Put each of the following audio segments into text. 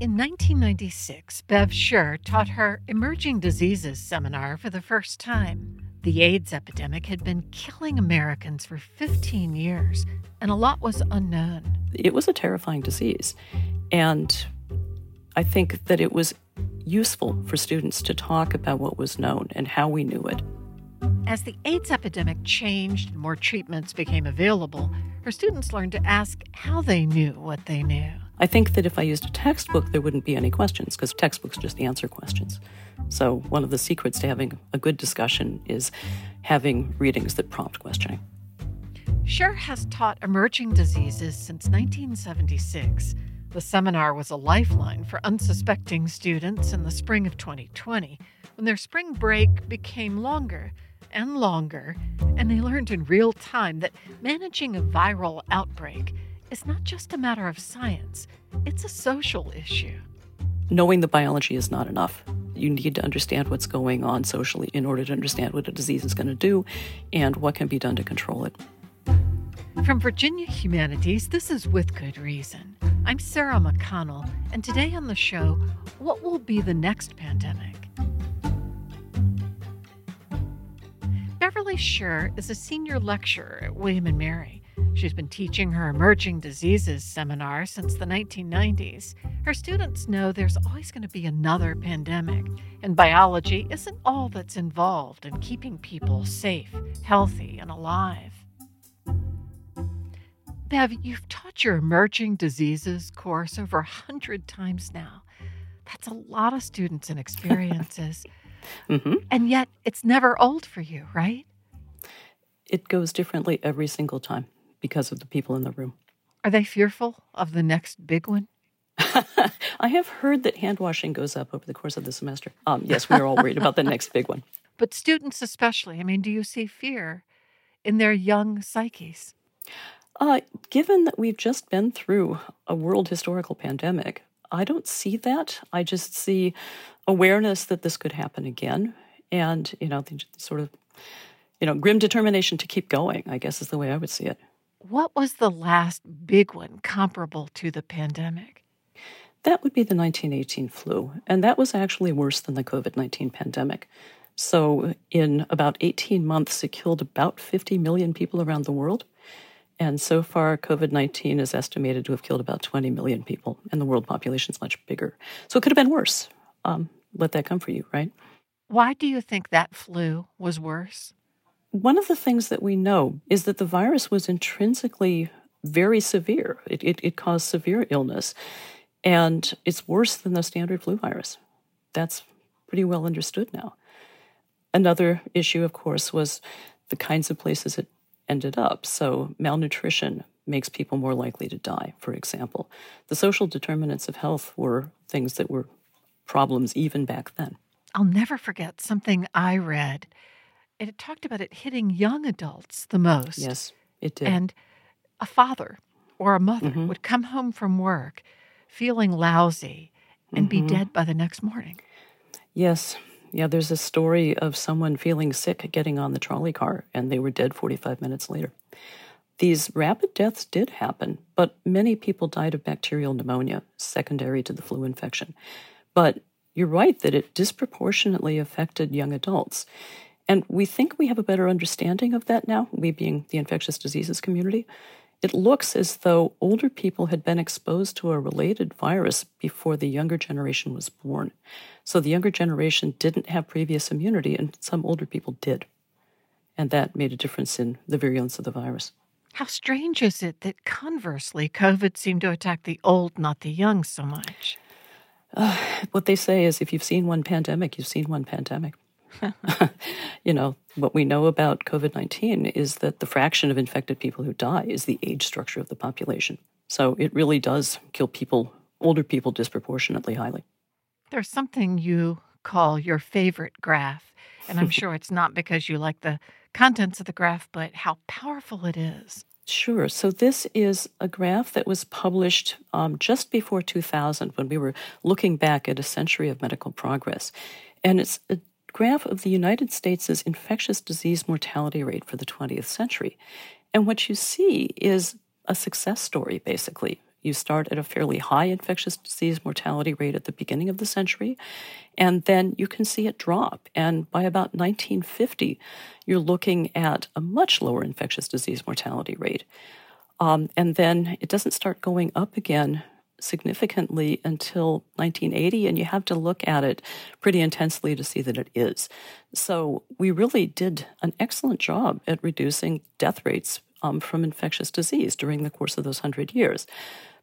In 1996, Bev Sher taught her Emerging Diseases seminar for the first time. The AIDS epidemic had been killing Americans for 15 years, and a lot was unknown. It was a terrifying disease, and I think that it was useful for students to talk about what was known and how we knew it. As the AIDS epidemic changed and more treatments became available, her students learned to ask how they knew what they knew. I think that if I used a textbook, there wouldn't be any questions, because textbooks just answer questions. So one of the secrets to having a good discussion is having readings that prompt questioning. Sher has taught Emerging Diseases since 1976. The seminar was a lifeline for unsuspecting students in the spring of 2020, when their spring break became longer and longer, and they learned in real time that managing a viral outbreak is not just a matter of science, it's a social issue. Knowing the biology is not enough. You need to understand what's going on socially in order to understand what a disease is going to do and what can be done to control it. From Virginia Humanities, this is With Good Reason. I'm Sarah McConnell, and today on the show, what will be the next pandemic? Beverly Sher is a senior lecturer at William & Mary. She's been teaching her Emerging Diseases seminar since the 1990s. Her students know there's always going to be another pandemic, and biology isn't all that's involved in keeping people safe, healthy, and alive. Bev, you've taught your Emerging Diseases course over 100 times now. That's a lot of students and experiences. Mm-hmm. And yet, it's never old for you, right? It goes differently every single time, because of the people in the room. Are they fearful of the next big one? I have heard that hand washing goes up over the course of the semester. Yes, we are all worried about the next big one. But students especially, I mean, do you see fear in their young psyches? Given that we've just been through a world historical pandemic, I don't see that. I just see awareness that this could happen again. And, the sort of, grim determination to keep going, I guess, is the way I would see it. What was the last big one comparable to the pandemic? That would be the 1918 flu, and that was actually worse than the COVID-19 pandemic. So in about 18 months, it killed about 50 million people around the world, and so far COVID-19 is estimated to have killed about 20 million people, and the world population is much bigger. So it could have been worse. Let that comfort you, right? Why do you think that flu was worse? One of the things that we know is that the virus was intrinsically very severe. It caused severe illness, and it's worse than the standard flu virus. That's pretty well understood now. Another issue, of course, was the kinds of places it ended up. So malnutrition makes people more likely to die, for example. The social determinants of health were things that were problems even back then. I'll never forget something I read. It talked about it hitting young adults the most. Yes, it did. And a father or a mother mm-hmm. would come home from work feeling lousy and mm-hmm. be dead by the next morning. Yes. Yeah, there's a story of someone feeling sick getting on the trolley car, and they were dead 45 minutes later. These rapid deaths did happen, but many people died of bacterial pneumonia secondary to the flu infection. But you're right that it disproportionately affected young adults. And we think we have a better understanding of that now, we being the infectious diseases community. It looks as though older people had been exposed to a related virus before the younger generation was born. So the younger generation didn't have previous immunity, and some older people did. And that made a difference in the virulence of the virus. How strange is it that conversely, COVID seemed to attack the old, not the young, so much? What they say is if you've seen one pandemic, you've seen one pandemic. What we know about COVID-19 is that the fraction of infected people who die is the age structure of the population. So it really does kill people, older people, disproportionately highly. There's something you call your favorite graph, and I'm sure it's not because you like the contents of the graph, but how powerful it is. Sure. So this is a graph that was published just before 2000 when we were looking back at a century of medical progress. And it's a graph of the United States' infectious disease mortality rate for the 20th century. And what you see is a success story, basically. You start at a fairly high infectious disease mortality rate at the beginning of the century, and then you can see it drop. And by about 1950, you're looking at a much lower infectious disease mortality rate. And then it doesn't start going up again significantly until 1980, and you have to look at it pretty intensely to see that it is. So we really did an excellent job at reducing death rates from infectious disease during the course of those 100 years.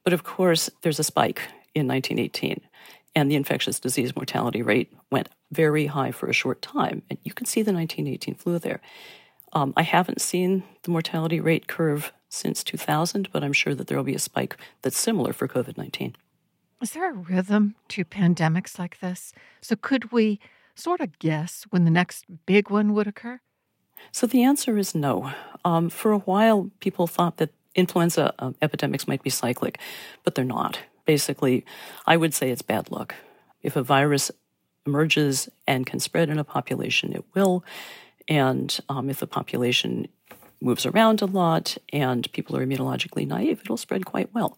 But of course, there's a spike in 1918, and the infectious disease mortality rate went very high for a short time. And you can see the 1918 flu there. I haven't seen the mortality rate curve since 2000, but I'm sure that there will be a spike that's similar for COVID-19. Is there a rhythm to pandemics like this? So could we sort of guess when the next big one would occur? So the answer is no. For a while, people thought that influenza epidemics might be cyclic, but they're not. Basically, I would say it's bad luck. If a virus emerges and can spread in a population, it will. And if the population moves around a lot and people are immunologically naive, it'll spread quite well.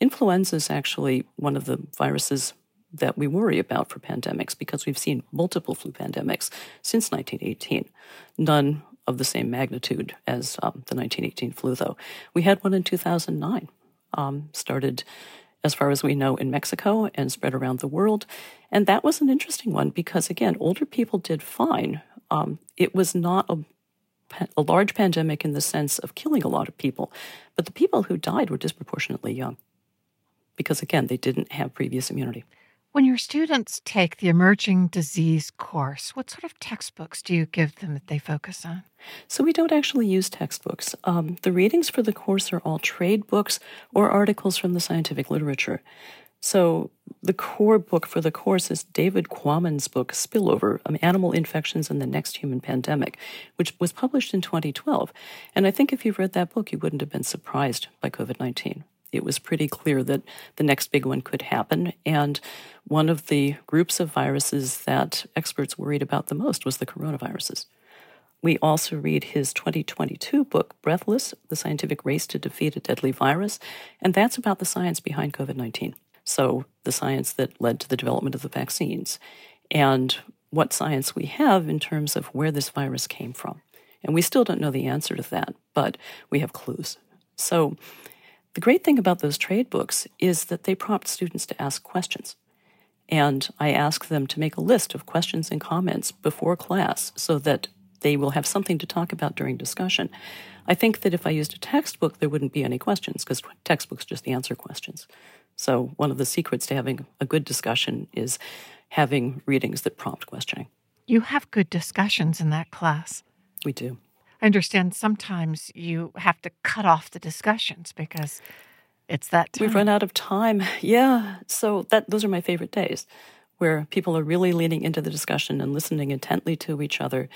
Influenza is actually one of the viruses that we worry about for pandemics because we've seen multiple flu pandemics since 1918, none of the same magnitude as the 1918 flu, though. We had one in 2009, started, as far as we know, in Mexico and spread around the world. And that was an interesting one because, again, older people did fine. It was not a large pandemic in the sense of killing a lot of people, but the people who died were disproportionately young because, again, they didn't have previous immunity. When your students take the emerging disease course, what sort of textbooks do you give them that they focus on? So we don't actually use textbooks. The readings for the course are all trade books or articles from the scientific literature. So the core book for the course is David Quammen's book, Spillover, Animal Infections and the Next Human Pandemic, which was published in 2012. And I think if you've read that book, you wouldn't have been surprised by COVID-19. It was pretty clear that the next big one could happen. And one of the groups of viruses that experts worried about the most was the coronaviruses. We also read his 2022 book, Breathless, The Scientific Race to Defeat a Deadly Virus. And that's about the science behind COVID-19. So the science that led to the development of the vaccines and what science we have in terms of where this virus came from. And we still don't know the answer to that, but we have clues. So the great thing about those trade books is that they prompt students to ask questions. And I ask them to make a list of questions and comments before class so that they will have something to talk about during discussion. I think that if I used a textbook, there wouldn't be any questions because textbooks just answer questions. So one of the secrets to having a good discussion is having readings that prompt questioning. You have good discussions in that class. We do. I understand sometimes you have to cut off the discussions because it's that time. We've run out of time. Yeah. So those are my favorite days where people are really leaning into the discussion and listening intently to each other.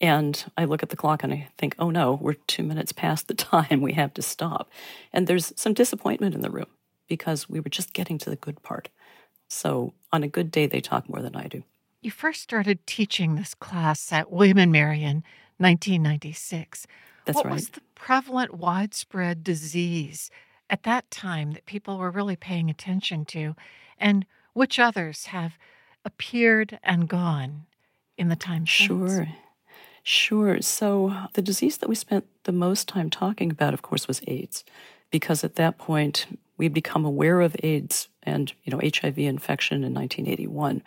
And I look at the clock and I think, oh no, we're 2 minutes past the time. We have to stop. And there's some disappointment in the room because we were just getting to the good part. So on a good day, they talk more than I do. You first started teaching this class at William & Mary in 1996. That's right. What was the prevalent, widespread disease at that time that people were really paying attention to, and which others have appeared and gone in the time since? Sure. So the disease that we spent the most time talking about, of course, was AIDS, because at that point we'd become aware of AIDS and, HIV infection in 1981.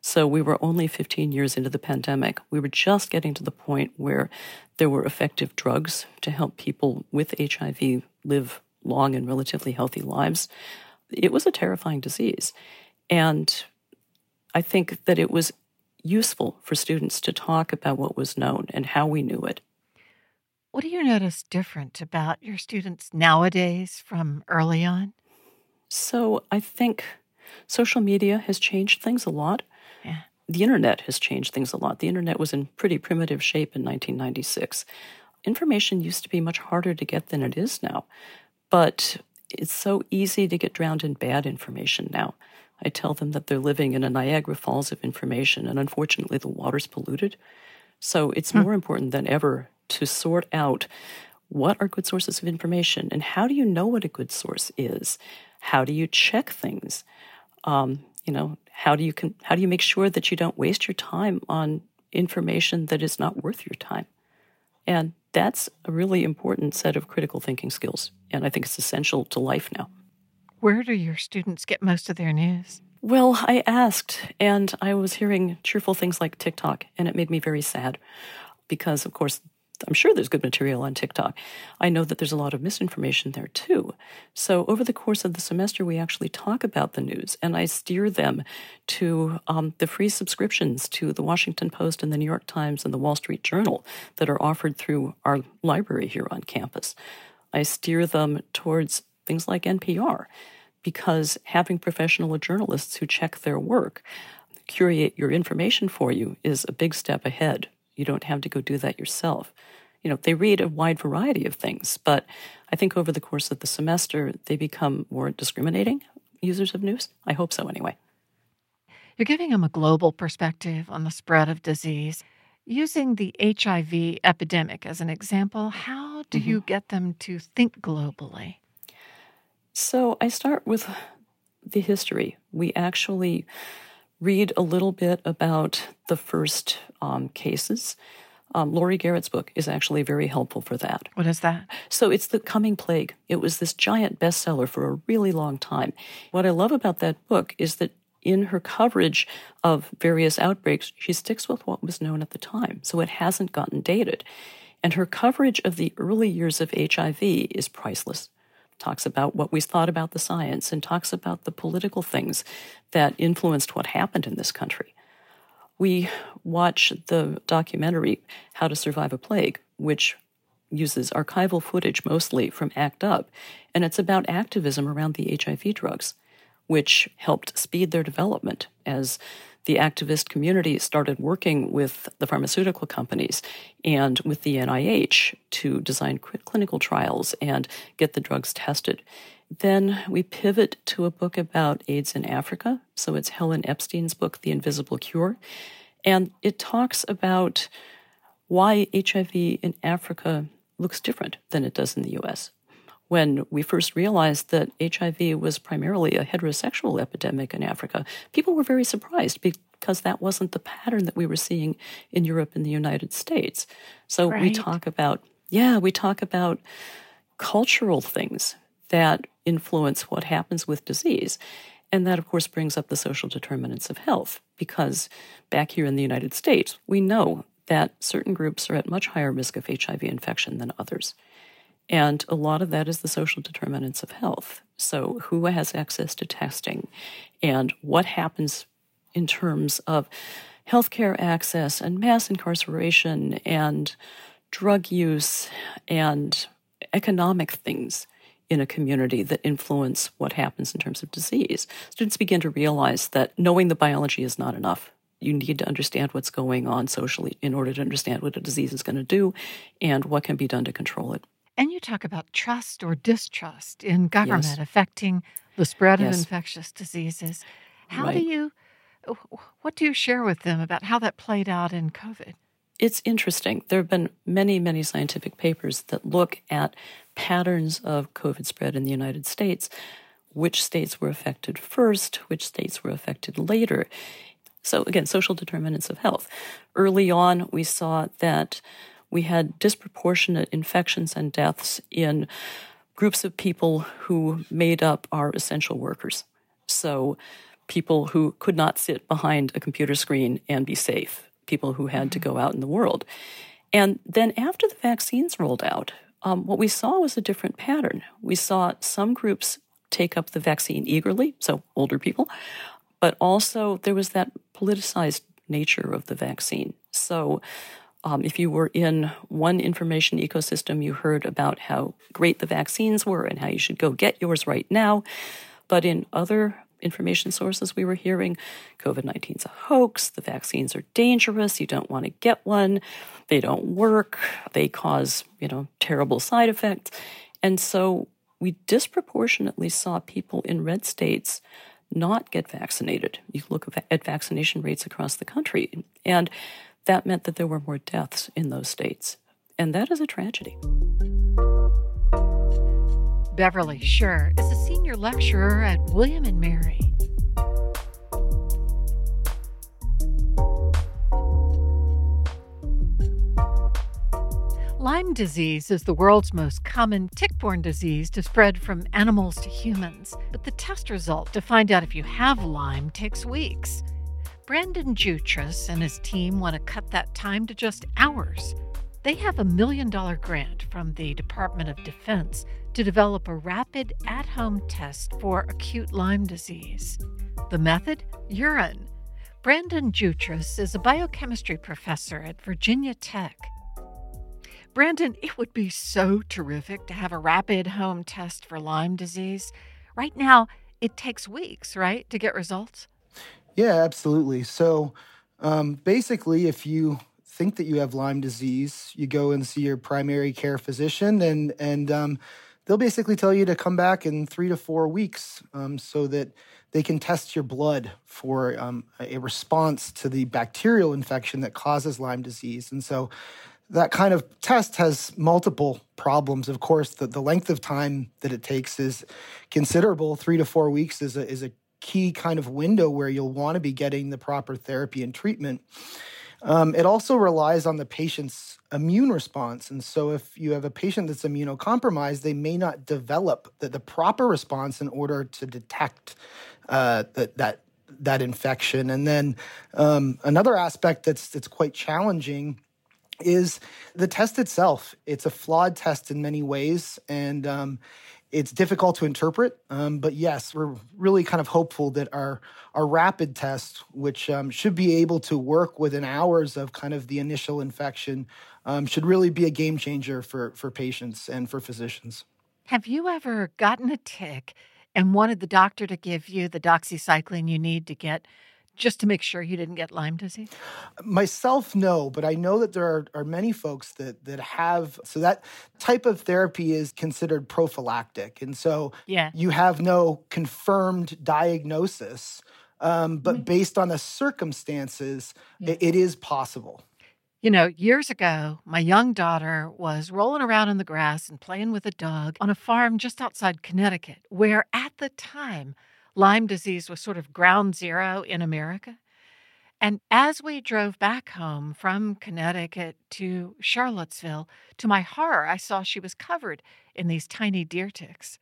So we were only 15 years into the pandemic. We were just getting to the point where there were effective drugs to help people with HIV live long and relatively healthy lives. It was a terrifying disease. And I think that it was useful for students to talk about what was known and how we knew it. What do you notice different about your students nowadays from early on? So I think social media has changed things a lot. Yeah. The internet has changed things a lot. The internet was in pretty primitive shape in 1996. Information used to be much harder to get than it is now, but it's so easy to get drowned in bad information now. I tell them that they're living in a Niagara Falls of information, and unfortunately the water's polluted. So it's more important than ever to sort out What are good sources of information? And how do you know what a good source is? How do you check things? How do you make sure that you don't waste your time on information that is not worth your time? And that's a really important set of critical thinking skills, and I think it's essential to life now. Where do your students get most of their news? Well, I asked, and I was hearing cheerful things like TikTok, and it made me very sad because, of course, I'm sure there's good material on TikTok. I know that there's a lot of misinformation there, too. So over the course of the semester, we actually talk about the news, and I steer them to the free subscriptions to the Washington Post and the New York Times and the Wall Street Journal that are offered through our library here on campus. I steer them towards things like NPR, because having professional journalists who check their work, curate your information for you, is a big step ahead. You don't have to go do that yourself. You know, they read a wide variety of things, but I think over the course of the semester, they become more discriminating users of news. I hope so, anyway. You're giving them a global perspective on the spread of disease. Using the HIV epidemic as an example, how do you get them to think globally? So I start with the history. We actually read a little bit about the first cases. Lori Garrett's book is actually very helpful for that. What is that? So it's The Coming Plague. It was this giant bestseller for a really long time. What I love about that book is that in her coverage of various outbreaks, she sticks with what was known at the time, so it hasn't gotten dated. And her coverage of the early years of HIV is priceless. Talks about what we thought about the science and talks about the political things that influenced what happened in this country. We watch the documentary How to Survive a Plague, which uses archival footage mostly from ACT UP, and it's about activism around the HIV drugs, which helped speed their development as the activist community started working with the pharmaceutical companies and with the NIH to design clinical trials and get the drugs tested. Then we pivot to a book about AIDS in Africa. So it's Helen Epstein's book, The Invisible Cure. And it talks about why HIV in Africa looks different than it does in the U.S. When we first realized that HIV was primarily a heterosexual epidemic in Africa, people were very surprised because that wasn't the pattern that we were seeing in Europe and the United States. So Right. we talk about cultural things that influence what happens with disease. And that, of course, brings up the social determinants of health, because back here in the United States, we know that certain groups are at much higher risk of HIV infection than others. And a lot of that is the social determinants of health. So who has access to testing and what happens in terms of healthcare access and mass incarceration and drug use and economic things in a community that influence what happens in terms of disease. Students begin to realize that knowing the biology is not enough. You need to understand what's going on socially in order to understand what a disease is going to do and what can be done to control it. And you talk about trust or distrust in government affecting the spread of infectious diseases. What do you share with them about how that played out in COVID? It's interesting. There have been many, many scientific papers that look at patterns of COVID spread in the United States, which states were affected first, which states were affected later. So again, social determinants of health. Early on, we saw that we had disproportionate infections and deaths in groups of people who made up our essential workers. So people who could not sit behind a computer screen and be safe, people who had to go out in the world. And then after the vaccines rolled out, what we saw was a different pattern. We saw some groups take up the vaccine eagerly, so older people, but also there was that politicized nature of the vaccine. So if you were in one information ecosystem, you heard about how great the vaccines were and how you should go get yours right now. But in other information sources, we were hearing COVID-19's a hoax, the vaccines are dangerous, you don't want to get one, they don't work, they cause, terrible side effects. And so we disproportionately saw people in red states not get vaccinated. You look at vaccination rates across the country, and that meant that there were more deaths in those states. And that is a tragedy. Beverly Sher is a senior lecturer at William & Mary. Lyme disease is the world's most common tick-borne disease to spread from animals to humans, but the test result to find out if you have Lyme takes weeks. Brandon Jutras and his team want to cut that time to just hours. They have $1 million grant from the Department of Defense to develop a rapid at-home test for acute Lyme disease. The method? Urine. Brandon Jutras is a biochemistry professor at Virginia Tech. Brandon, it would be so terrific to have a rapid home test for Lyme disease. Right now, it takes weeks, right, to get results? Yeah, absolutely. So basically, if you think that you have Lyme disease, you go and see your primary care physician, and they'll basically tell you to come back in 3 to 4 weeks so that they can test your blood for a response to the bacterial infection that causes Lyme disease. And so that kind of test has multiple problems. Of course, the length of time that it takes is considerable. 3 to 4 weeks is a key kind of window where you'll want to be getting the proper therapy and treatment. It also relies on the patient's immune response. And so if you have a patient that's immunocompromised, they may not develop the proper response in order to detect that infection. And then another aspect that's quite challenging is the test itself. It's a flawed test in many ways, and it's difficult to interpret. But yes, we're really kind of hopeful that our rapid test, which should be able to work within hours of kind of the initial infection, should really be a game changer for patients and for physicians. Have you ever gotten a tick and wanted the doctor to give you the doxycycline you need to get just to make sure you didn't get Lyme disease? Myself, no, but I know that there are many folks that have. So that type of therapy is considered prophylactic. And so you have no confirmed diagnosis, but based on the circumstances, it is possible. You know, years ago, my young daughter was rolling around in the grass and playing with a dog on a farm just outside Connecticut, where at the time, Lyme disease was sort of ground zero in America. And as we drove back home from Connecticut to Charlottesville, to my horror, I saw she was covered in these tiny deer ticks.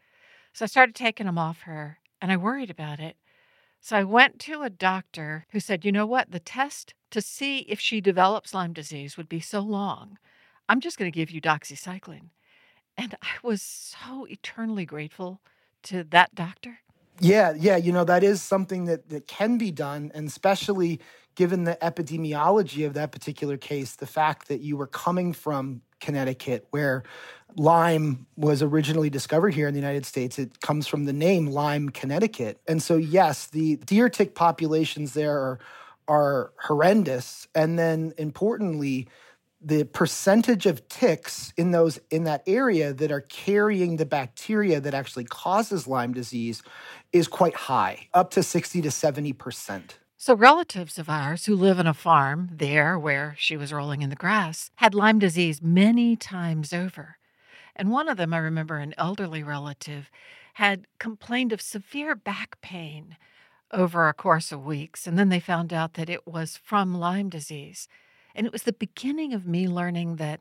So I started taking them off her, and I worried about it. So I went to a doctor who said, you know what, the test to see if she develops Lyme disease would be so long. I'm just going to give you doxycycline. And I was so eternally grateful to that doctor. Yeah, you know, that is something that can be done, and especially given the epidemiology of that particular case, the fact that you were coming from Connecticut, where Lyme was originally discovered here in the United States. It comes from the name Lyme, Connecticut. And so, yes, the deer tick populations there are horrendous. And then, importantly, the percentage of ticks in that area that are carrying the bacteria that actually causes Lyme disease is quite high, up to 60 to 70%. So relatives of ours who live on a farm there where she was rolling in the grass had Lyme disease many times over. And one of them, I remember an elderly relative, had complained of severe back pain over a course of weeks. And then they found out that it was from Lyme disease. And it was the beginning of me learning that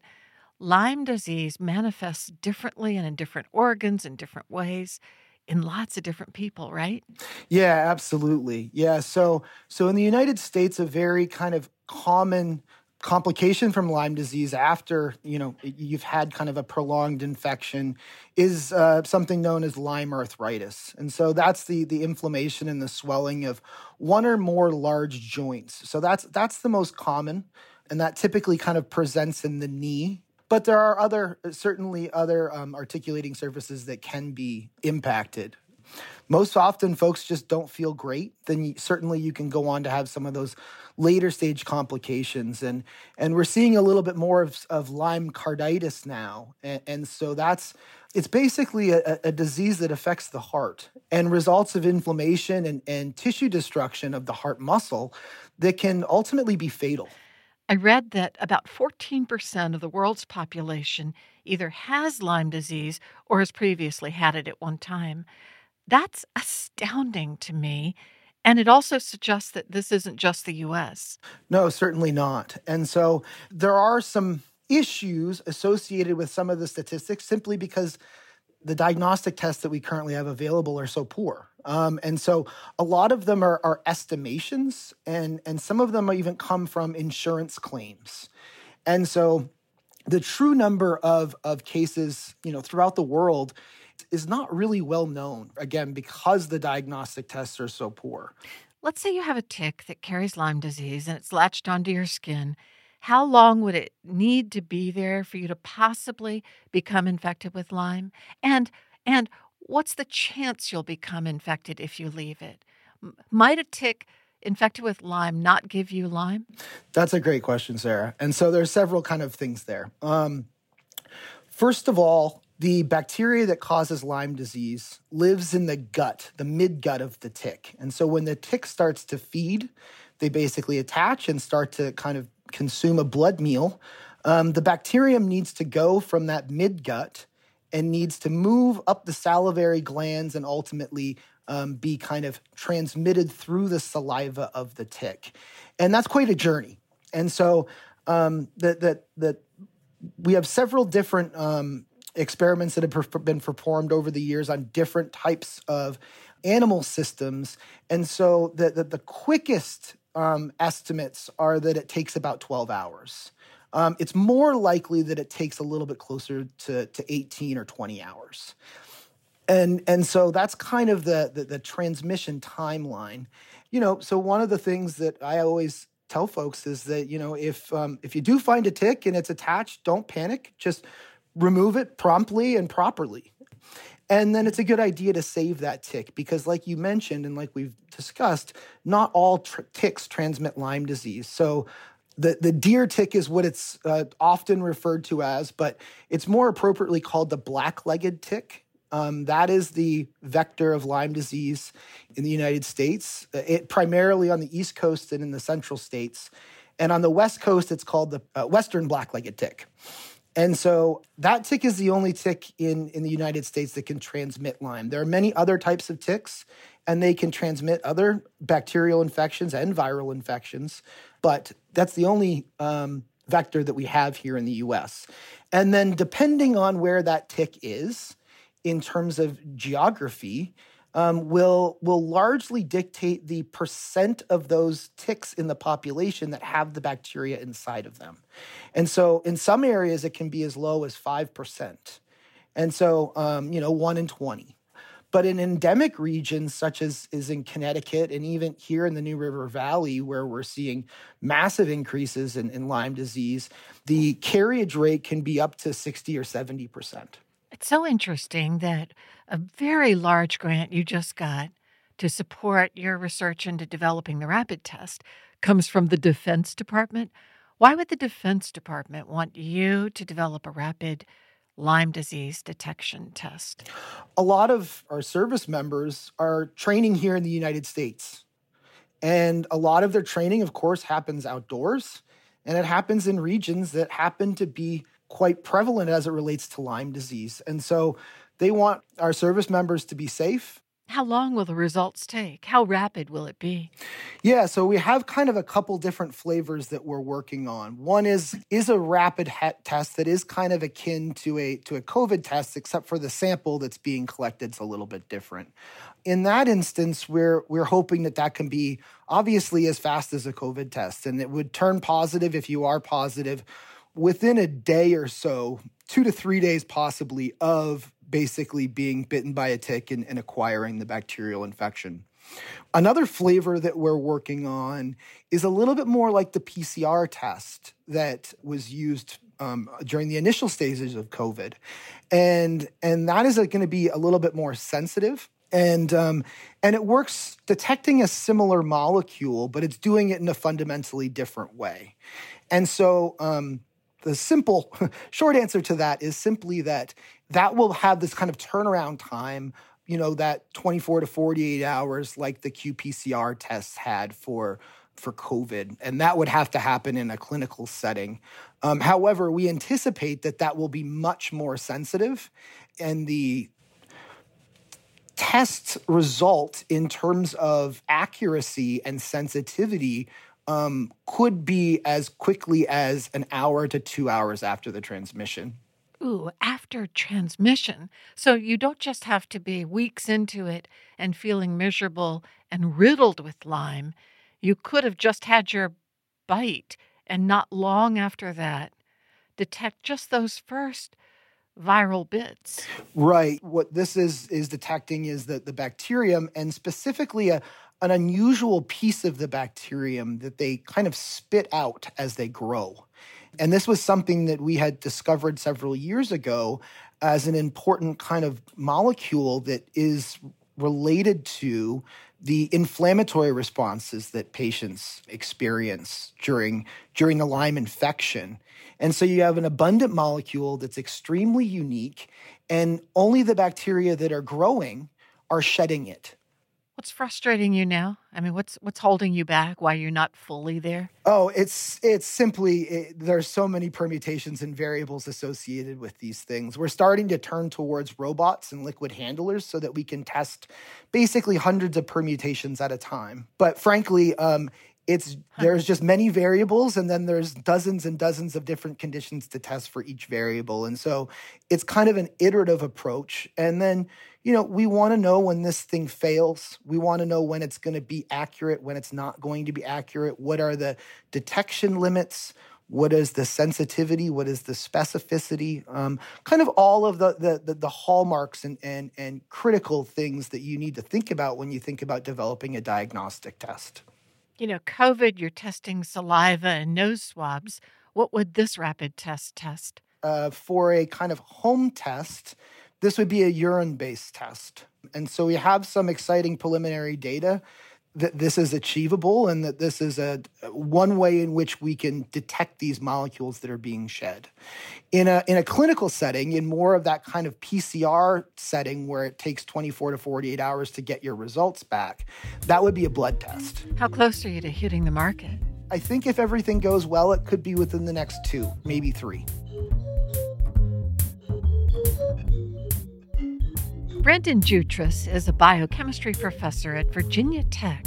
Lyme disease manifests differently and in different organs in different ways in lots of different people, right? Yeah, absolutely. Yeah, so in the United States, a very kind of common complication from Lyme disease after, you know, you've had kind of a prolonged infection is something known as Lyme arthritis. And so that's the inflammation and the swelling of one or more large joints. So that's the most common. And that typically kind of presents in the knee. But there are other articulating surfaces that can be impacted. Most often, folks just don't feel great. Then certainly you can go on to have some of those later stage complications. And we're seeing a little bit more of Lyme carditis now. And so it's basically a disease that affects the heart and results of inflammation and tissue destruction of the heart muscle that can ultimately be fatal. I read that about 14% of the world's population either has Lyme disease or has previously had it at one time. That's astounding to me. And it also suggests that this isn't just the U.S. No, certainly not. And so there are some issues associated with some of the statistics simply because the diagnostic tests that we currently have available are so poor. And so a lot of them are estimations, and some of them even come from insurance claims. And so the true number of cases, you know, throughout the world is not really well known, again, because the diagnostic tests are so poor. Let's say you have a tick that carries Lyme disease and it's latched onto your skin. How long would it need to be there for you to possibly become infected with Lyme? And what's the chance you'll become infected if you leave it? Might a tick infected with Lyme not give you Lyme? That's a great question, Sarah. And so there's several kind of things there. First of all, the bacteria that causes Lyme disease lives in the gut, the midgut of the tick. And so when the tick starts to feed, they basically attach and start to kind of consume a blood meal. The bacterium needs to go from that midgut and needs to move up the salivary glands and ultimately be kind of transmitted through the saliva of the tick. And that's quite a journey. And so we have several different experiments that have been performed over the years on different types of animal systems. And so the quickest estimates are that it takes about 12 hours. It's more likely that it takes a little bit closer to 18 or 20 hours. And so that's kind of the transmission timeline. You know, so one of the things that I always tell folks is that, you know, if you do find a tick and it's attached, don't panic. Just remove it promptly and properly. And then it's a good idea to save that tick because, like you mentioned and like we've discussed, not all ticks transmit Lyme disease. So the deer tick is what it's often referred to as, but it's more appropriately called the black-legged tick. That is the vector of Lyme disease in the United States, primarily on the East Coast and in the central states. And on the West Coast, it's called the Western black-legged tick. And so that tick is the only tick in the United States that can transmit Lyme. There are many other types of ticks, and they can transmit other bacterial infections and viral infections, but that's the only vector that we have here in the U.S. And then depending on where that tick is in terms of geography, will largely dictate the percent of those ticks in the population that have the bacteria inside of them. And so in some areas, it can be as low as 5%. And so, 1 in 20. But in endemic regions, such as is in Connecticut and even here in the New River Valley, where we're seeing massive increases in Lyme disease, the carriage rate can be up to 60 or 70%. It's so interesting that a very large grant you just got to support your research into developing the rapid test comes from the Defense Department. Why would the Defense Department want you to develop a rapid Lyme disease detection test? A lot of our service members are training here in the United States. And a lot of their training, of course, happens outdoors. And it happens in regions that happen to be quite prevalent as it relates to Lyme disease. And so they want our service members to be safe. How long will the results take? How rapid will it be? Yeah, so we have kind of a couple different flavors that we're working on. One is a rapid test that is kind of akin to a COVID test, except for the sample that's being collected is a little bit different. In that instance, we're hoping that can be obviously as fast as a COVID test, and it would turn positive if you are positive within a day or so, 2 to 3 days possibly, of basically being bitten by a tick and acquiring the bacterial infection. Another flavor that we're working on is a little bit more like the PCR test that was used during the initial stages of COVID. And that is going to be a little bit more sensitive. And it works detecting a similar molecule, but it's doing it in a fundamentally different way. And so the simple short answer to that is simply that will have this kind of turnaround time, you know, that 24 to 48 hours like the qPCR tests had for for COVID, and that would have to happen in a clinical setting. However, we anticipate that that will be much more sensitive, and the test result in terms of accuracy and sensitivity could be as quickly as an hour to 2 hours after the transmission. Ooh, after transmission. So you don't just have to be weeks into it and feeling miserable and riddled with Lyme. You could have just had your bite and not long after that detect just those first viral bits. Right. What this is detecting is the bacterium, and specifically an unusual piece of the bacterium that they kind of spit out as they grow. And this was something that we had discovered several years ago as an important kind of molecule that is related to the inflammatory responses that patients experience during the Lyme infection. And so you have an abundant molecule that's extremely unique, and only the bacteria that are growing are shedding it. What's frustrating you now? I mean, what's holding you back? Why you're not fully there? Oh, it's simply there's so many permutations and variables associated with these things. We're starting to turn towards robots and liquid handlers so that we can test basically hundreds of permutations at a time. But frankly, there's just many variables, and then there's dozens and dozens of different conditions to test for each variable. And so it's kind of an iterative approach. And then, we want to know when this thing fails. We want to know when it's going to be accurate, when it's not going to be accurate. What are the detection limits? What is the sensitivity? What is the specificity? Kind of all of the hallmarks and critical things that you need to think about when you think about developing a diagnostic test. COVID, you're testing saliva and nose swabs. What would this rapid test test? For a kind of home test, this would be a urine-based test. And so we have some exciting preliminary data that this is achievable and that this is one way in which we can detect these molecules that are being shed. In a clinical setting, in more of that kind of PCR setting where it takes 24 to 48 hours to get your results back, that would be a blood test. How close are you to hitting the market? I think if everything goes well, it could be within the next 2, maybe 3. Brandon Jutras is a biochemistry professor at Virginia Tech.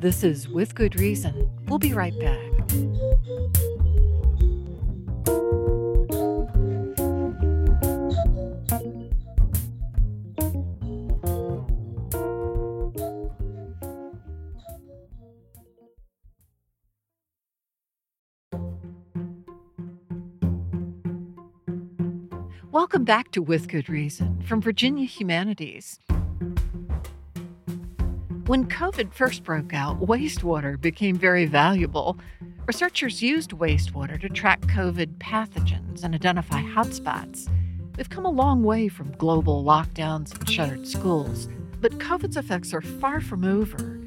This is With Good Reason. We'll be right back. Welcome back to With Good Reason from Virginia Humanities. When COVID first broke out, wastewater became very valuable. Researchers used wastewater to track COVID pathogens and identify hotspots. We've come a long way from global lockdowns and shuttered schools, but COVID's effects are far from over.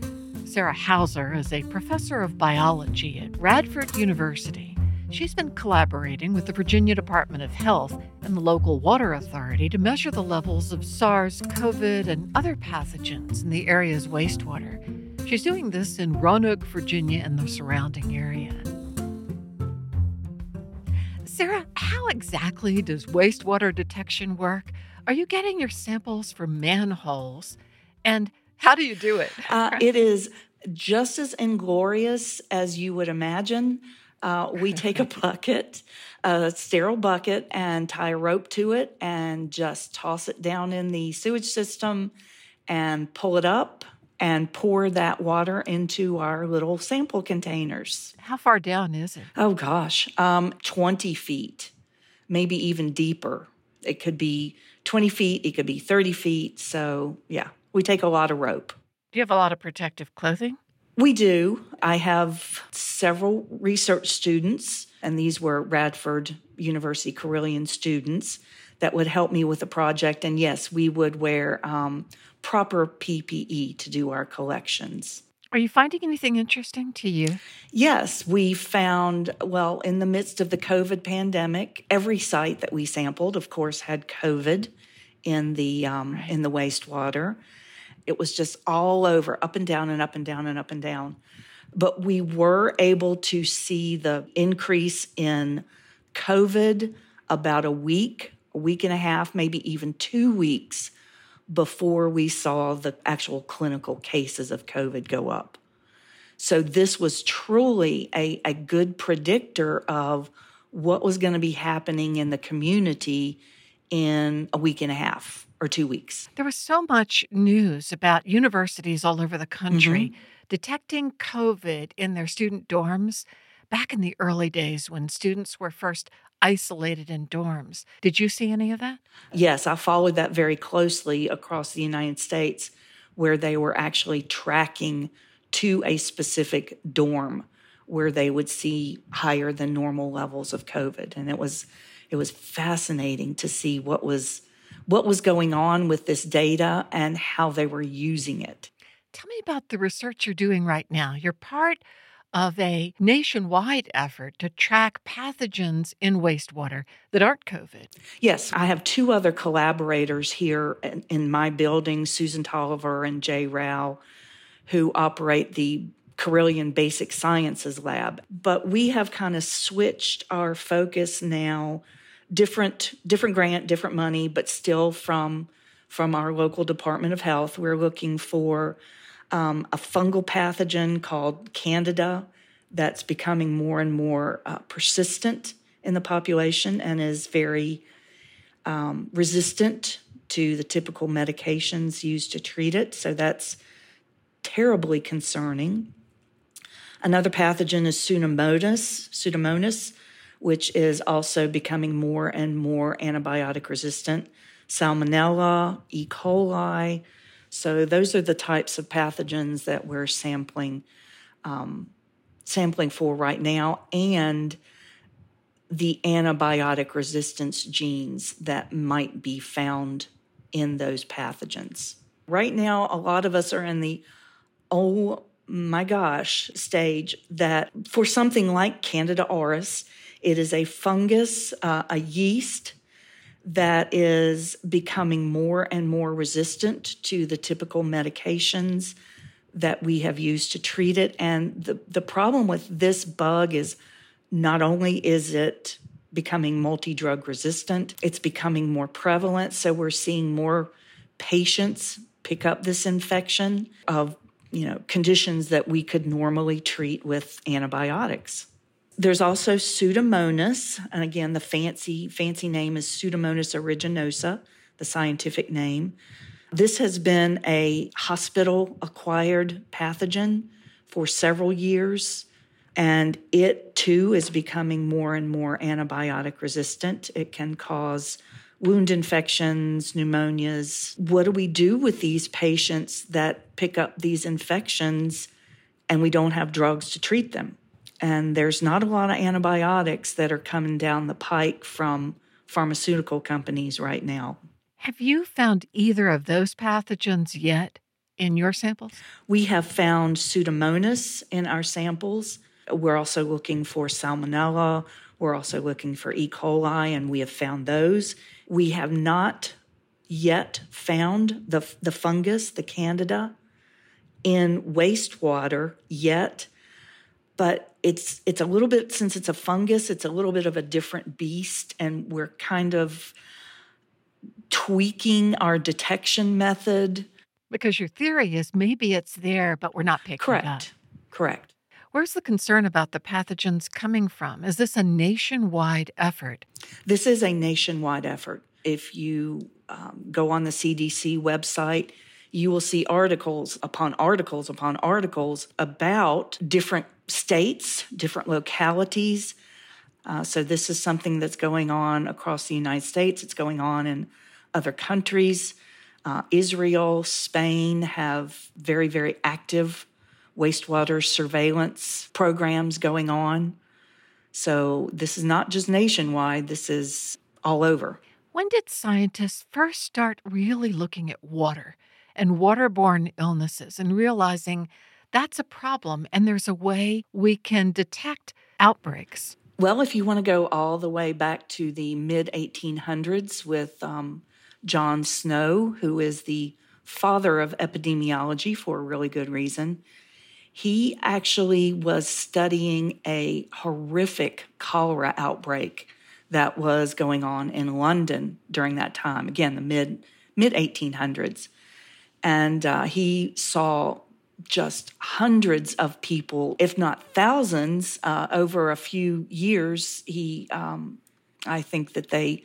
Sarah Hauser is a professor of biology at Radford University. She's been collaborating with the Virginia Department of Health and the local water authority to measure the levels of SARS, COVID, and other pathogens in the area's wastewater. She's doing this in Roanoke, Virginia, and the surrounding area. Sarah, how exactly does wastewater detection work? Are you getting your samples from manholes? And how do you do it? It is just as inglorious as you would imagine. We take a bucket, a sterile bucket, and tie a rope to it and just toss it down in the sewage system and pull it up and pour that water into our little sample containers. How far down is it? Oh, gosh, 20 feet, maybe even deeper. It could be 20 feet. It could be 30 feet. So, yeah, we take a lot of rope. Do you have a lot of protective clothing? We do. I have several research students, and these were Radford University Carilion students that would help me with the project. And yes, we would wear proper PPE to do our collections. Are you finding anything interesting to you? Yes, we found, in the midst of the COVID pandemic, every site that we sampled, of course, had COVID in the wastewater. It was just all over, up and down and up and down and up and down. But we were able to see the increase in COVID about a week and a half, maybe even 2 weeks before we saw the actual clinical cases of COVID go up. So this was truly a good predictor of what was going to be happening in the community in a week and a half or 2 weeks. There was so much news about universities all over the country detecting COVID in their student dorms back in the early days when students were first isolated in dorms. Did you see any of that? Yes, I followed that very closely across the United States, where they were actually tracking to a specific dorm where they would see higher than normal levels of COVID. And it was fascinating to see what was going on with this data and how they were using it. Tell me about the research you're doing right now. You're part of a nationwide effort to track pathogens in wastewater that aren't COVID. Yes, I have two other collaborators here in my building, Susan Tolliver and Jay Rao, who operate the Carilion Basic Sciences Lab. But we have kind of switched our focus now, different grant, different money, but still from our local Department of Health. We're looking for a fungal pathogen called Candida that's becoming more and more persistent in the population and is very resistant to the typical medications used to treat it. So that's terribly concerning. Another pathogen is Pseudomonas, which is also becoming more and more antibiotic resistant. Salmonella, E. coli. So those are the types of pathogens that we're sampling for right now, and the antibiotic resistance genes that might be found in those pathogens. Right now, a lot of us are in the oh my gosh stage that for something like Candida auris, it is a fungus, a yeast that is becoming more and more resistant to the typical medications that we have used to treat it. And the problem with this bug is not only is it becoming multi-drug resistant, it's becoming more prevalent. So we're seeing more patients pick up this infection of conditions that we could normally treat with antibiotics. There's also Pseudomonas, and again, the fancy name is Pseudomonas aeruginosa, the scientific name. This has been a hospital-acquired pathogen for several years, and it, too, is becoming more and more antibiotic resistant. It can cause wound infections, pneumonias. What do we do with these patients that pick up these infections and we don't have drugs to treat them? And there's not a lot of antibiotics that are coming down the pike from pharmaceutical companies right now. Have you found either of those pathogens yet in your samples? We have found Pseudomonas in our samples. We're also looking for Salmonella. We're also looking for E. coli, and we have found those. We have not yet found the fungus, the Candida, in wastewater yet, but it's a little bit, since it's a fungus, it's a little bit of a different beast, and we're kind of tweaking our detection method. Because your theory is maybe it's there, but we're not picking it up. Correct. Where's the concern about the pathogens coming from? Is this a nationwide effort? This is a nationwide effort. If you go on the CDC website, you will see articles upon articles upon articles about different states, different localities. So this is something that's going on across the United States. It's going on in other countries. Israel, Spain have very, very active wastewater surveillance programs going on. So this is not just nationwide, this is all over. When did scientists first start really looking at water and waterborne illnesses and realizing that's a problem and there's a way we can detect outbreaks? Well, if you want to go all the way back to the mid-1800s with John Snow, who is the father of epidemiology for a really good reason. He actually was studying a horrific cholera outbreak that was going on in London during that time, again, the mid-1800s. And he saw just hundreds of people, if not thousands, over a few years. I think that they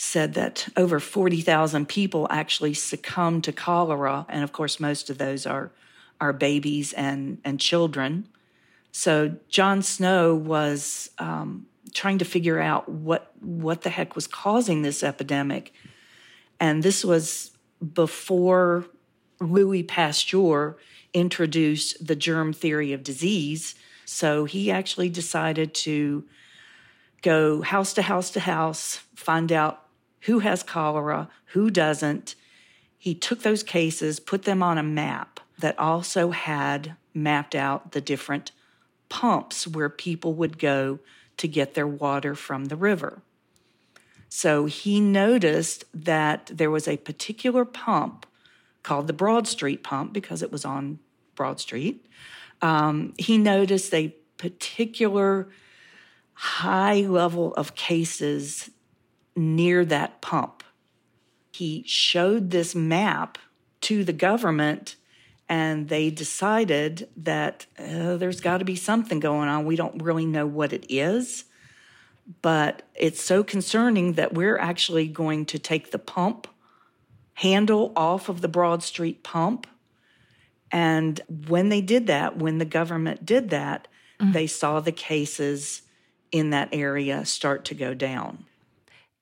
said that over 40,000 people actually succumbed to cholera. And, of course, most of those are babies and children. So John Snow was trying to figure out what the heck was causing this epidemic. And this was before Louis Pasteur introduced the germ theory of disease. So he actually decided to go house to house to house, find out who has cholera, who doesn't. He took those cases, put them on a map that also had mapped out the different pumps where people would go to get their water from the river. So he noticed that there was a particular pump called the Broad Street pump because it was on Broad Street. He noticed a particular high level of cases near that pump. He showed this map to the government, and they decided that there's got to be something going on. We don't really know what it is, but it's so concerning that we're actually going to take the pump handle off of the Broad Street pump. And when they did that, when the government did that, they saw the cases in that area start to go down.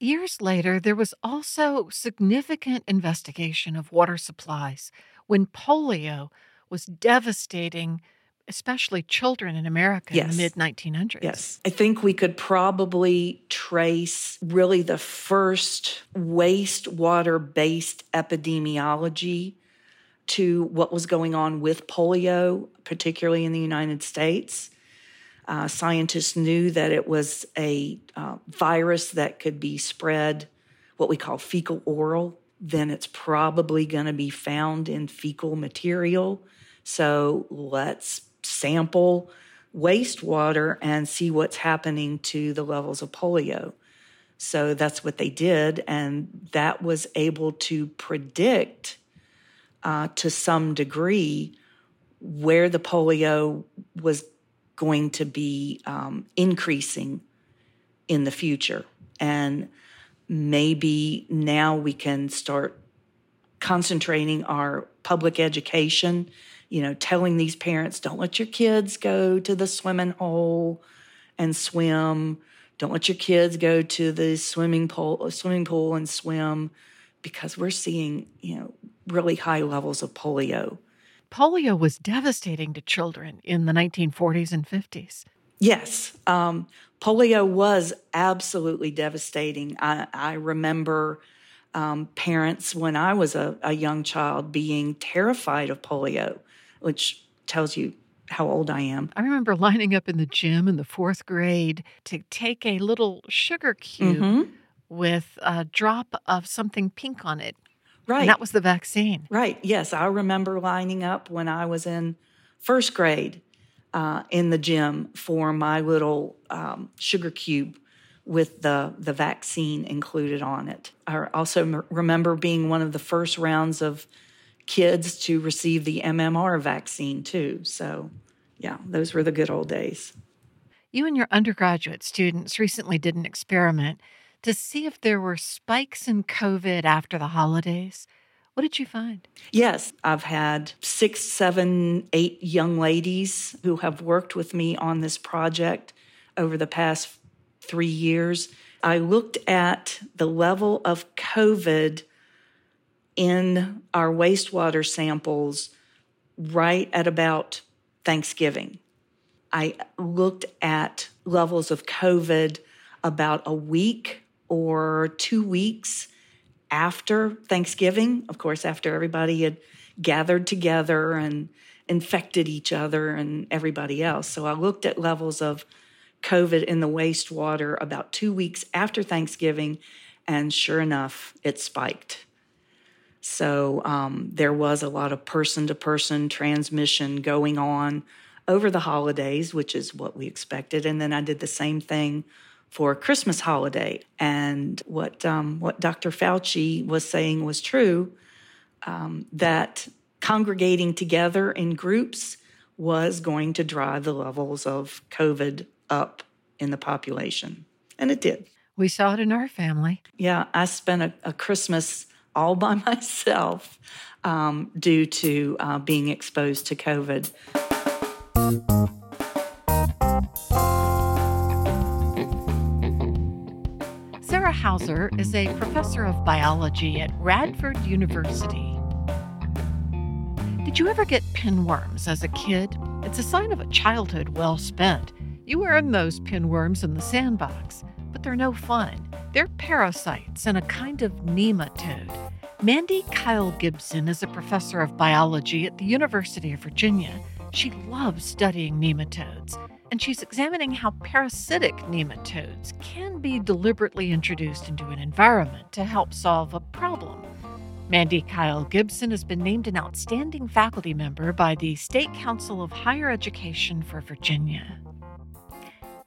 Years later, there was also significant investigation of water supplies when polio was devastating, especially children in America in the mid-1900s. Yes. I think we could probably trace really the first wastewater-based epidemiology to what was going on with polio, particularly in the United States. Scientists knew that it was a virus that could be spread, what we call fecal-oral. Then it's probably going to be found in fecal material. So let's sample wastewater and see what's happening to the levels of polio. So that's what they did, and that was able to predict to some degree where the polio was going to be increasing in the future. And maybe now we can start concentrating our public education, you know, telling these parents, don't let your kids go to the swimming hole and swim. Don't let your kids go to the swimming pool and swim, because we're seeing, you know, really high levels of polio. Polio was devastating to children in the 1940s and 50s. Yes. Polio was absolutely devastating. I remember parents when I was a young child being terrified of polio, which tells you how old I am. I remember lining up in the gym in the fourth grade to take a little sugar cube with a drop of something pink on it. Right. And that was the vaccine. Right. Yes. I remember lining up when I was in first grade in the gym for my little sugar cube with the vaccine included on it. I also remember being one of the first rounds of kids to receive the MMR vaccine, too. So, yeah, those were the good old days. You and your undergraduate students recently did an experiment to see if there were spikes in COVID after the holidays. What did you find? Yes, I've had 6, 7, 8 young ladies who have worked with me on this project over the past 3 years. I looked at the level of COVID in our wastewater samples right at about Thanksgiving. I looked at levels of COVID about a week or 2 weeks after Thanksgiving, of course, after everybody had gathered together and infected each other and everybody else. So I looked at levels of COVID in the wastewater about 2 weeks after Thanksgiving and sure enough, it spiked. So there was a lot of person-to-person transmission going on over the holidays, which is what we expected. And then I did the same thing for Christmas holiday. And what Dr. Fauci was saying was true, that congregating together in groups was going to drive the levels of COVID up in the population. And it did. We saw it in our family. Yeah, I spent a Christmas all by myself due to being exposed to COVID. Sarah Hauser is a professor of biology at Radford University. Did you ever get pinworms as a kid? It's a sign of a childhood well spent. You earn those pinworms in the sandbox, but they're no fun. They're parasites and a kind of nematode. Mandy Kyle Gibson is a professor of biology at the University of Virginia. She loves studying nematodes, and she's examining how parasitic nematodes can be deliberately introduced into an environment to help solve a problem. Mandy Kyle Gibson has been named an outstanding faculty member by the State Council of Higher Education for Virginia.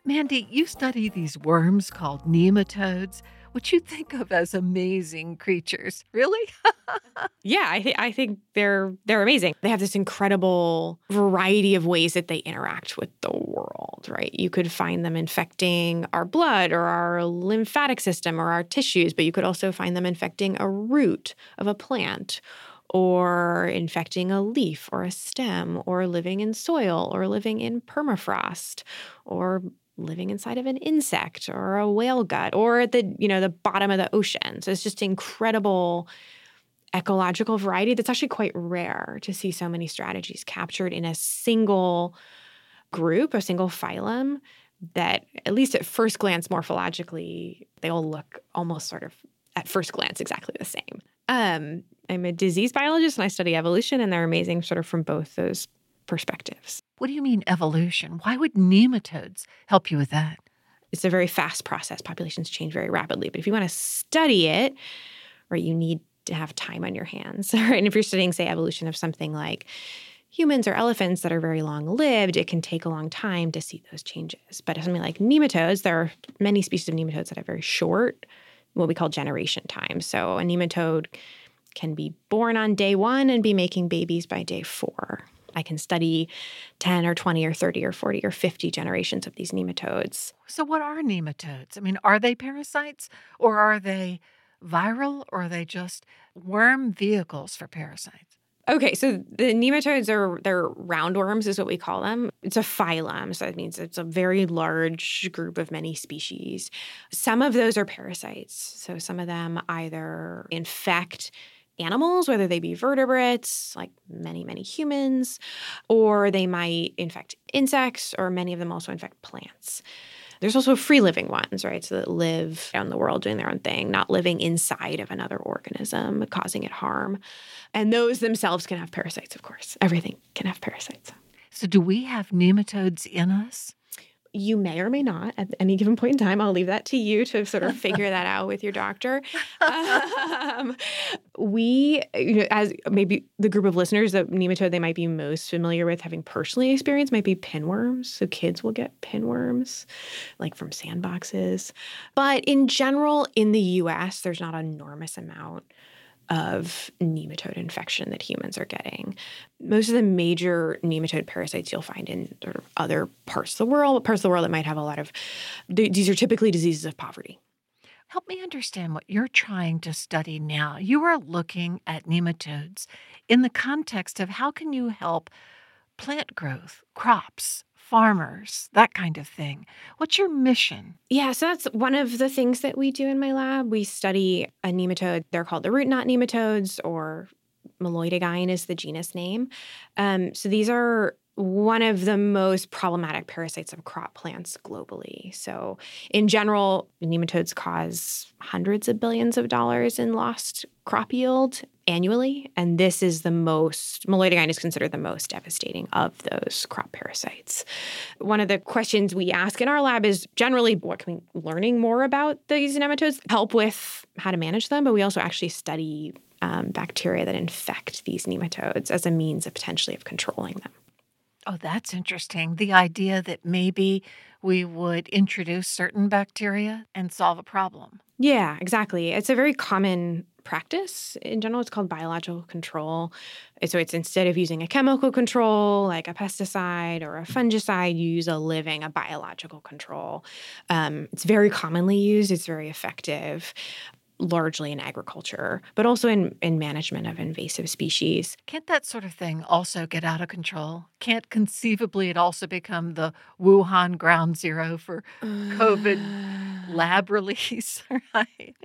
Mandy, you study these worms called nematodes, which you think of as amazing creatures. Really? Yeah, I think they're amazing. They have this incredible variety of ways that they interact with the world, right? You could find them infecting our blood or our lymphatic system or our tissues, but you could also find them infecting a root of a plant or infecting a leaf or a stem or living in soil or living in permafrost or living inside of an insect or a whale gut or at the bottom of the ocean. So it's just incredible ecological variety that's actually quite rare to see so many strategies captured in a single group, a single phylum, that at least at first glance morphologically, they all look almost sort of at first glance exactly the same. I'm a disease biologist and I study evolution, and they're amazing sort of from both those perspectives. What do you mean evolution? Why would nematodes help you with that? It's a very fast process. Populations change very rapidly. But if you want to study it, right, you need to have time on your hands. Right? And if you're studying, say, evolution of something like humans or elephants that are very long-lived, it can take a long time to see those changes. But something like nematodes, there are many species of nematodes that have very short, what we call generation time. So a nematode can be born on day one and be making babies by day four. I can study 10 or 20 or 30 or 40 or 50 generations of these nematodes. So what are nematodes? I mean, are they parasites or are they viral or are they just worm vehicles for parasites? Okay, so the nematodes they're roundworms is what we call them. It's a phylum, so that means it's a very large group of many species. Some of those are parasites. So some of them either infect animals, whether they be vertebrates, like many, many humans, or they might infect insects, or many of them also infect plants. There's also free-living ones, right, so that live out in the world doing their own thing, not living inside of another organism, causing it harm. And those themselves can have parasites, of course. Everything can have parasites. So do we have nematodes in us? You may or may not at any given point in time. I'll leave that to you to sort of figure that out with your doctor. As maybe the group of listeners, the nematode they might be most familiar with having personally experienced might be pinworms. So kids will get pinworms, like from sandboxes. But in general, in the U.S., there's not an enormous amount of nematode infection that humans are getting. Most of the major nematode parasites you'll find in sort of other parts of the world that might have a lot of, these are typically diseases of poverty. Help me understand what you're trying to study now. You are looking at nematodes in the context of how can you help plant growth, crops, farmers, that kind of thing. What's your mission? Yeah, so that's one of the things that we do in my lab. We study a nematode. They're called the root knot nematodes, or Meloidogyne is the genus name. So these are one of the most problematic parasites of crop plants globally. So in general, nematodes cause hundreds of billions of dollars in lost crop yield annually. And this is the most, Meloidogyne is considered the most devastating of those crop parasites. One of the questions we ask in our lab is generally, what can we, learning more about these nematodes, help with how to manage them, but we also actually study bacteria that infect these nematodes as a means of potentially of controlling them. Oh, that's interesting. The idea that maybe we would introduce certain bacteria and solve a problem. Yeah, exactly. It's a very common practice. In general, it's called biological control. So it's instead of using a chemical control like a pesticide or a fungicide, you use a biological control. It's very commonly used. It's very effective, largely in agriculture, but also in management of invasive species. Can't that sort of thing also get out of control? Can't conceivably it also become the Wuhan ground zero for COVID lab release, right?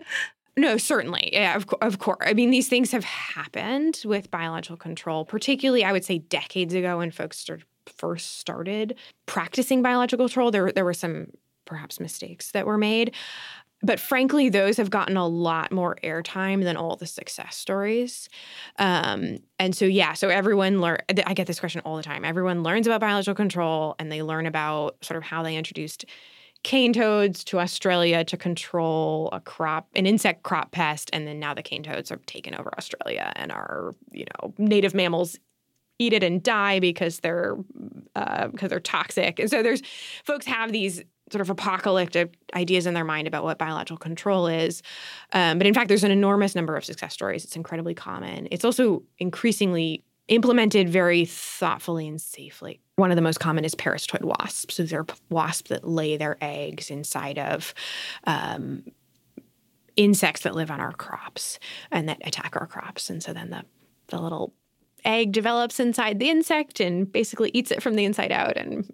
No, certainly. Yeah, of course. I mean, these things have happened with biological control, particularly, I would say, decades ago when folks first started practicing biological control. There were some perhaps mistakes that were made. But frankly, those have gotten a lot more airtime than all the success stories. So everyone I get this question all the time. Everyone learns about biological control, and they learn about sort of how they introduced cane toads to Australia to control an insect crop pest, and then now the cane toads have taken over Australia, and our native mammals eat it and die because they're toxic. And so folks have these sort of apocalyptic ideas in their mind about what biological control is. But in fact, there's an enormous number of success stories. It's incredibly common. It's also increasingly implemented very thoughtfully and safely. One of the most common is parasitoid wasps. So they're wasps that lay their eggs inside of insects that live on our crops and that attack our crops. And so then the little egg develops inside the insect and basically eats it from the inside out and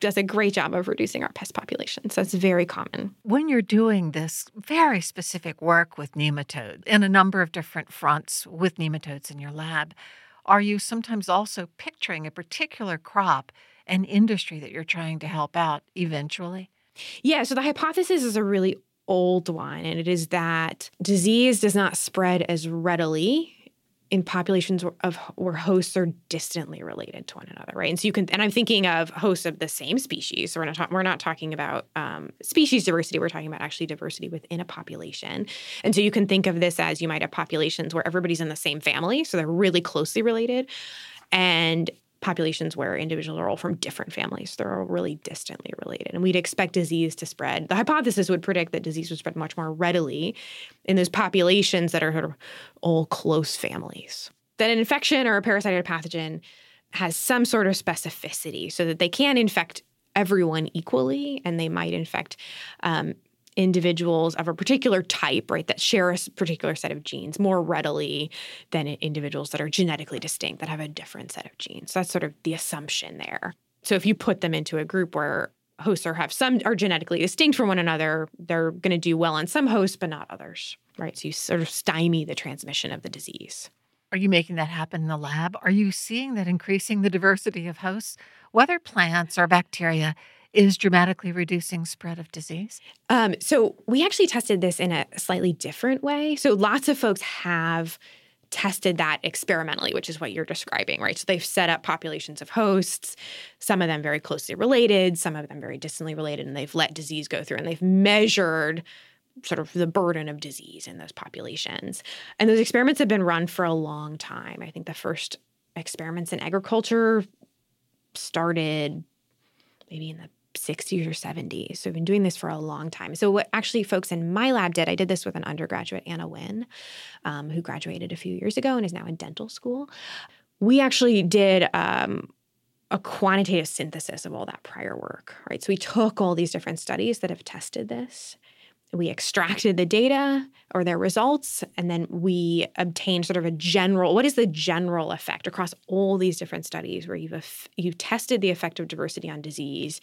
does a great job of reducing our pest population. So it's very common. When you're doing this very specific work with nematodes in a number of different fronts with nematodes in your lab, are you sometimes also picturing a particular crop and industry that you're trying to help out eventually? Yeah, so the hypothesis is a really old one, and it is that disease does not spread as readily in populations where hosts are distantly related to one another, right? And so I'm thinking of hosts of the same species. So we're not talking about species diversity. We're talking about actually diversity within a population. And so you can think of this as you might have populations where everybody's in the same family, so they're really closely related, and populations where individuals are all from different families. They're all really distantly related. And we'd expect disease to spread. The hypothesis would predict that disease would spread much more readily in those populations that are sort of all close families. That an infection or a parasite or pathogen has some sort of specificity so that they can infect everyone equally, and they might infect individuals of a particular type, right, that share a particular set of genes more readily than individuals that are genetically distinct, that have a different set of genes. So that's sort of the assumption there. So if you put them into a group where hosts are genetically distinct from one another, they're going to do well on some hosts but not others, right? So you sort of stymie the transmission of the disease. Are you making that happen in the lab? Are you seeing that increasing the diversity of hosts, whether plants or bacteria, is dramatically reducing spread of disease? So we actually tested this in a slightly different way. So lots of folks have tested that experimentally, which is what you're describing, right? So they've set up populations of hosts, some of them very closely related, some of them very distantly related, and they've let disease go through, and they've measured sort of the burden of disease in those populations. And those experiments have been run for a long time. I think the first experiments in agriculture started maybe in the 60s or 70s. So we've been doing this for a long time. So what actually folks in my lab did, I did this with an undergraduate, Anna Wynn, who graduated a few years ago and is now in dental school. We actually did a quantitative synthesis of all that prior work, right? So we took all these different studies that have tested this. We extracted the data or their results, and then we obtained sort of what is the general effect across all these different studies where you've tested the effect of diversity on disease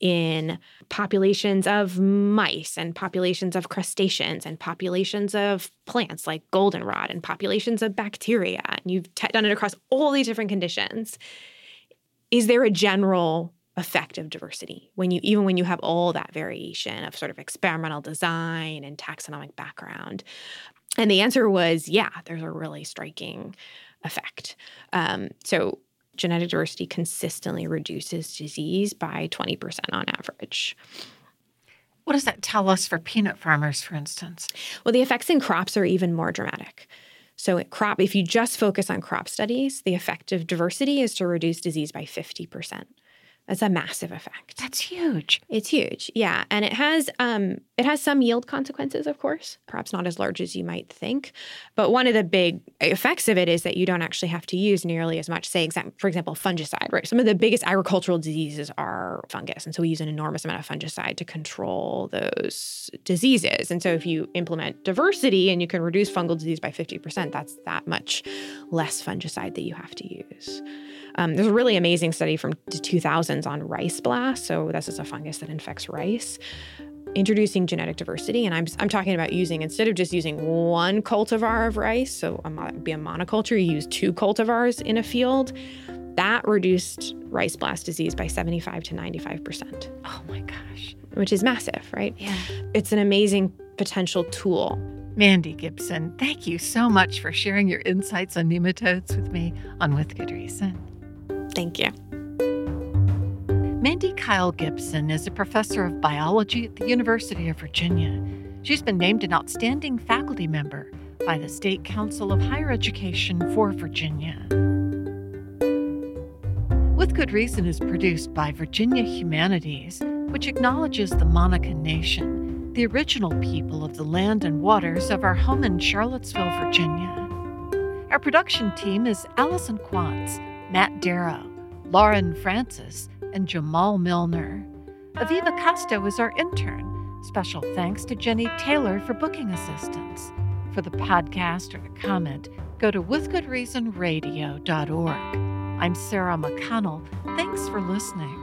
in populations of mice and populations of crustaceans and populations of plants like goldenrod and populations of bacteria. And you've done it across all these different conditions. is there a general effect of diversity when you, even when you have all that variation of sort of experimental design and taxonomic background? And the answer was, yeah, there's a really striking effect. So genetic diversity consistently reduces disease by 20% on average. What does that tell us for peanut farmers, for instance? Well, the effects in crops are even more dramatic. So if you just focus on crop studies, the effect of diversity is to reduce disease by 50%. That's a massive effect. That's huge. It's huge, yeah. And it has some yield consequences, of course, perhaps not as large as you might think. But one of the big effects of it is that you don't actually have to use nearly as much, say, for example, fungicide, right? Some of the biggest agricultural diseases are fungus. And so we use an enormous amount of fungicide to control those diseases. And so if you implement diversity and you can reduce fungal disease by 50%, that's that much less fungicide that you have to use. There's a really amazing study from the 2000s on rice blast. So this is a fungus that infects rice. Introducing genetic diversity, and I'm talking about using, instead of just using one cultivar of rice, so it'd be a monoculture, you use two cultivars in a field. That reduced rice blast disease by 75 to 95%. Oh my gosh. Which is massive, right? Yeah. It's an amazing potential tool. Mandy Gibson, thank you so much for sharing your insights on nematodes with me on With Good Reason. Thank you. Mandy Kyle Gibson is a professor of biology at the University of Virginia. She's been named an outstanding faculty member by the State Council of Higher Education for Virginia. With Good Reason is produced by Virginia Humanities, which acknowledges the Monacan Nation, the original people of the land and waters of our home in Charlottesville, Virginia. Our production team is Allison Quantz, Matt Darrow, Lauren Francis, and Jamal Milner. Aviva Costo is our intern. Special thanks to Jenny Taylor for booking assistance. For the podcast or a comment, go to withgoodreasonradio.org. I'm Sarah McConnell. Thanks for listening.